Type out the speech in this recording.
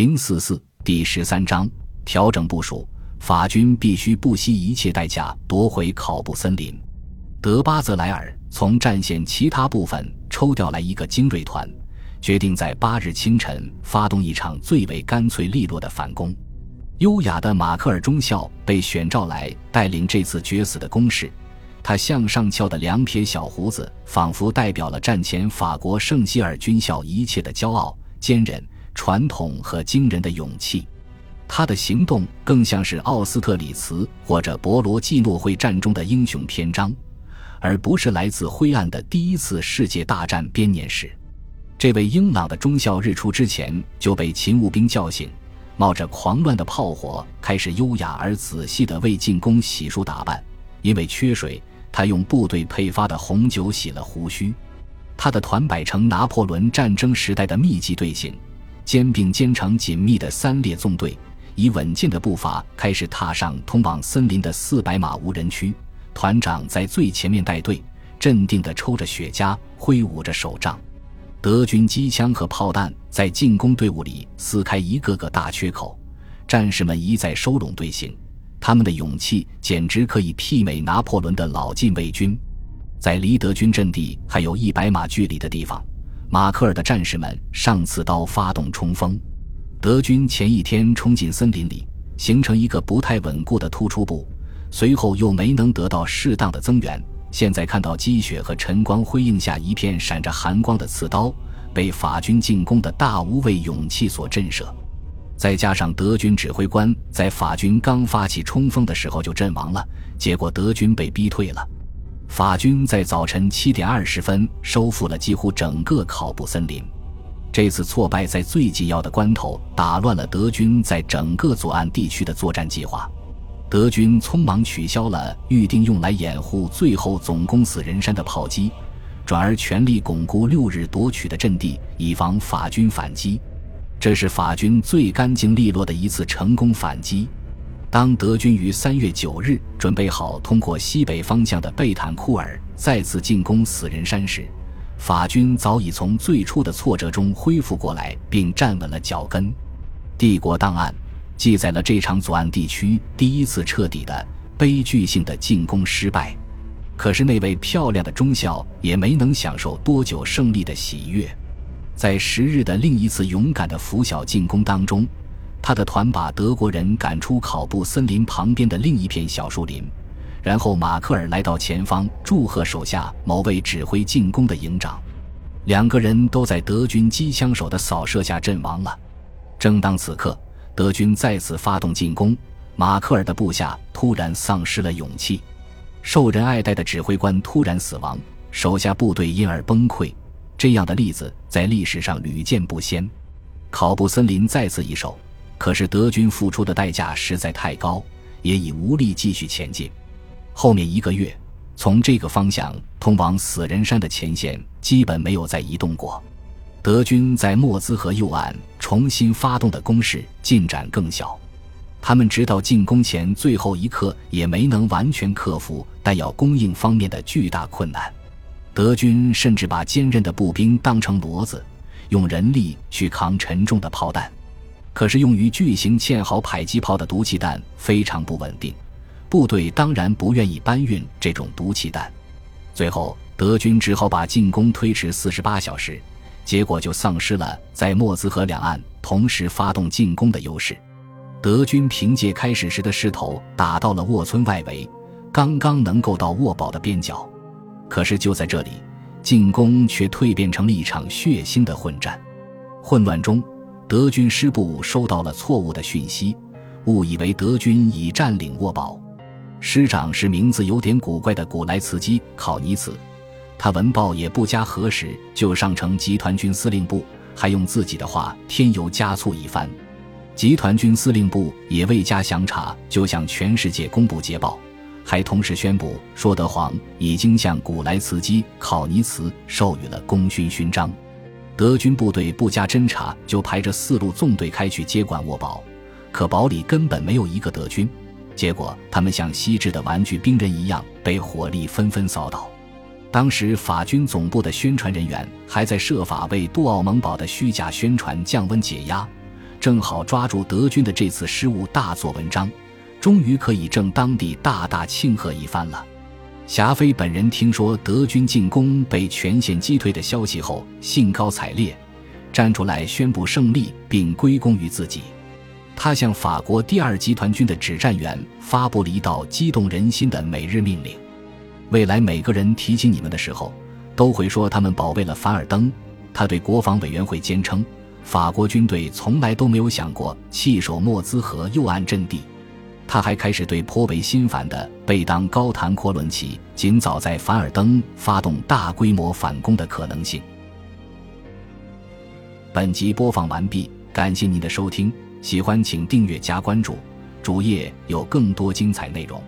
044第13章调整部署，法军必须不惜一切代价夺回考布森林。德巴泽莱尔从战线其他部分抽调来一个精锐团，决定在8日清晨发动一场最为干脆利落的反攻。优雅的马克尔中校被选召来带领这次决死的攻势，他向上翘的两撇小胡子仿佛代表了战前法国圣希尔军校一切的骄傲、坚韧、传统和惊人的勇气。他的行动更像是奥斯特里茨或者博罗季诺会战中的英雄篇章，而不是来自灰暗的第一次世界大战编年史。这位英朗的中校日出之前就被勤务兵叫醒，冒着狂乱的炮火开始优雅而仔细地为进攻洗漱打扮，因为缺水他用部队配发的红酒洗了胡须。他的团摆成拿破仑战争时代的密集队形，肩并肩成紧密的三列纵队，以稳健的步伐开始踏上通往森林的400码无人区。团长在最前面带队，镇定地抽着雪茄，挥舞着手杖。德军机枪和炮弹在进攻队伍里撕开一个个大缺口，战士们一再收拢队形，他们的勇气简直可以媲美拿破仑的老禁卫军。在离德军阵地还有100码距离的地方，马克尔的战士们上刺刀发动冲锋。德军前一天冲进森林里，形成一个不太稳固的突出部，随后又没能得到适当的增援，现在看到积雪和晨光辉映下一片闪着寒光的刺刀，被法军进攻的大无畏勇气所震慑。再加上德军指挥官在法军刚发起冲锋的时候就阵亡了，结果德军被逼退了。法军在早晨7点20分收复了几乎整个考布森林。这次挫败在最紧要的关头打乱了德军在整个左岸地区的作战计划。德军匆忙取消了预定用来掩护最后总攻死人山的炮击，转而全力巩固6日夺取的阵地，以防法军反击。这是法军最干净利落的一次成功反击。当德军于3月9日准备好通过西北方向的贝坦库尔再次进攻死人山时，法军早已从最初的挫折中恢复过来，并站稳了脚跟。帝国档案记载了这场左岸地区第一次彻底的、悲剧性的进攻失败。可是那位漂亮的中校也没能享受多久胜利的喜悦。在10日的另一次勇敢的拂晓进攻当中，他的团把德国人赶出考布森林旁边的另一片小树林，然后马克尔来到前方祝贺手下某位指挥进攻的营长，两个人都在德军机枪手的扫射下阵亡了。正当此刻，德军再次发动进攻，马克尔的部下突然丧失了勇气，受人爱戴的指挥官突然死亡，手下部队因而崩溃。这样的例子在历史上屡见不鲜。考布森林再次易手，可是德军付出的代价实在太高，也已无力继续前进。后面1个月，从这个方向通往死人山的前线基本没有再移动过。德军在莫兹河右岸重新发动的攻势进展更小，他们直到进攻前最后一刻也没能完全克服弹药供应方面的巨大困难。德军甚至把坚韧的步兵当成骡子，用人力去扛沉重的炮弹。可是用于巨型堑壕迫击炮的毒气弹非常不稳定，部队当然不愿意搬运这种毒气弹。最后德军只好把进攻推迟48小时，结果就丧失了在莫兹河两岸同时发动进攻的优势。德军凭借开始时的势头打到了沃村外围，刚刚能够到沃堡的边角。可是就在这里，进攻却蜕变成了一场血腥的混战。混乱中，德军师部收到了错误的讯息，误以为德军已占领沃堡。师长是名字有点古怪的古莱茨基·考尼茨，他闻报也不加核实就上呈集团军司令部，还用自己的话添油加醋一番。集团军司令部也未加详查就向全世界公布捷报，还同时宣布说德皇已经向古莱茨基·考尼茨授予了功勋勋章。德军部队不加侦察就排着4路纵队开去接管沃堡，可堡里根本没有一个德军，结果他们像细致的玩具兵人一样被火力纷纷扫倒。当时法军总部的宣传人员还在设法为杜奥蒙堡的虚假宣传降温解压，正好抓住德军的这次失误大做文章，终于可以挣当地大大庆贺一番了。霞飞本人听说德军进攻被全线击退的消息后，兴高采烈站出来宣布胜利，并归功于自己。他向法国第二集团军的指战员发布了一道激动人心的每日命令，未来每个人提起你们的时候都会说他们保卫了凡尔登。他对国防委员会坚称，法国军队从来都没有想过弃守莫兹河右岸阵地。他还开始对颇为心烦的贝当高谈阔论起尽早在凡尔登发动大规模反攻的可能性。本集播放完毕，感谢您的收听，喜欢请订阅加关注，主页有更多精彩内容。